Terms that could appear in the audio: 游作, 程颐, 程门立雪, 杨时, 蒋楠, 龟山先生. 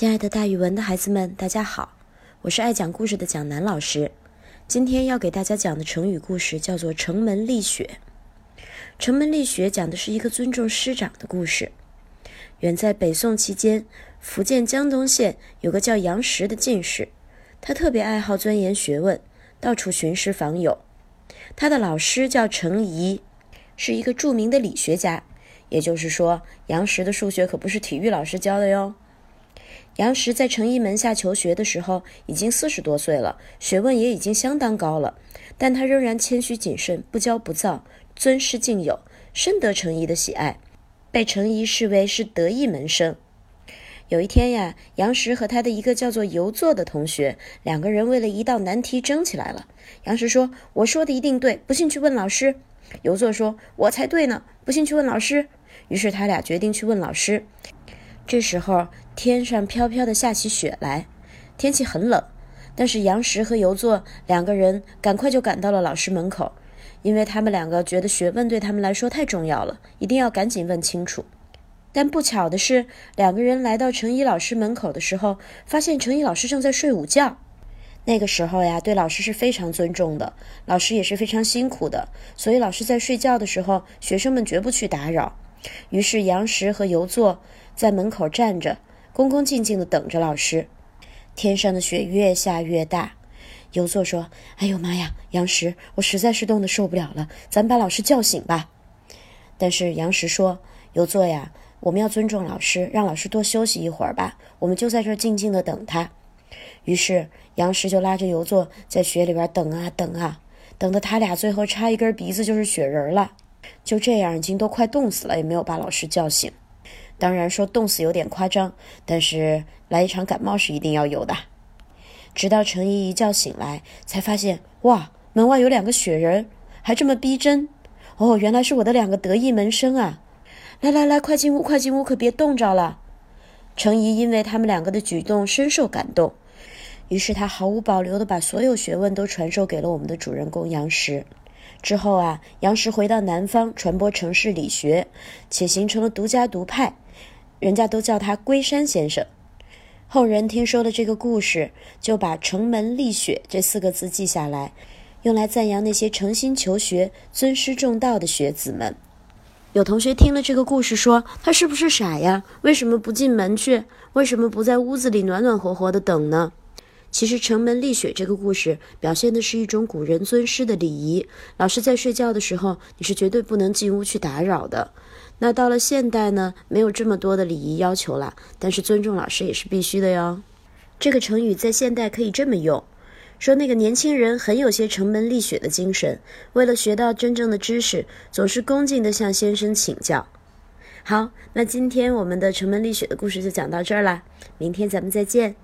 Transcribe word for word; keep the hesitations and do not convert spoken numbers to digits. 亲爱的大语文的孩子们，大家好，我是爱讲故事的蒋楠老师。今天要给大家讲的成语故事叫做城门立雪。城门立雪讲的是一个尊重师长的故事。远在北宋期间，福建江东县有个叫杨时的进士，他特别爱好钻研学问，到处寻师访友。他的老师叫程颐，是一个著名的理学家，也就是说，杨时的数学可不是体育老师教的哟。杨时在程颐门下求学的时候，已经四十多岁了，学问也已经相当高了，但他仍然谦虚谨慎，不骄不躁，尊师敬友，深得程颐的喜爱，被程颐视为是得意门生。有一天呀，杨时和他的一个叫做游作的同学，两个人为了一道难题争起来了。杨时说：“我说的一定对，不信去问老师。”游作说：“我才对呢，不信去问老师。”于是他俩决定去问老师。这时候天上飘飘的下起雪来，天气很冷，但是杨时和游作两个人赶快就赶到了老师门口，因为他们两个觉得学问对他们来说太重要了，一定要赶紧问清楚。但不巧的是，两个人来到程颐老师门口的时候，发现程颐老师正在睡午觉。那个时候呀，对老师是非常尊重的，老师也是非常辛苦的，所以老师在睡觉的时候，学生们绝不去打扰。于是杨时和游作在门口站着，恭恭敬敬地等着老师。天上的雪越下越大，游作说：“哎呦妈呀，杨时，我实在是冻得受不了了，咱把老师叫醒吧。”但是杨时说：“游作呀，我们要尊重老师，让老师多休息一会儿吧，我们就在这儿静静地等他。”于是杨时就拉着游作在雪里边等啊等啊，等到他俩最后插一根鼻子就是雪人了。就这样已经都快冻死了，也没有把老师叫醒。当然说冻死有点夸张，但是来一场感冒是一定要有的。直到程颐一觉醒来，才发现哇，门外有两个雪人，还这么逼真哦，原来是我的两个得意门生啊！来来来，快进屋快进屋，可别冻着了。程颐因为他们两个的举动深受感动，于是他毫无保留地把所有学问都传授给了我们的主人公杨时。之后啊，杨时回到南方传播程氏理学，且形成了独家独派，人家都叫他龟山先生。后人听说了这个故事，就把城门立雪这四个字记下来，用来赞扬那些诚心求学、尊师重道的学子们。有同学听了这个故事说：“他是不是傻呀？为什么不进门去？为什么不在屋子里暖暖和和的等呢？”其实城门立雪这个故事表现的是一种古人尊师的礼仪，老师在睡觉的时候，你是绝对不能进屋去打扰的。那到了现代呢，没有这么多的礼仪要求了，但是尊重老师也是必须的哟。这个成语在现代可以这么用，说那个年轻人很有些城门立雪的精神，为了学到真正的知识，总是恭敬地向先生请教。好，那今天我们的城门立雪的故事就讲到这儿啦，明天咱们再见。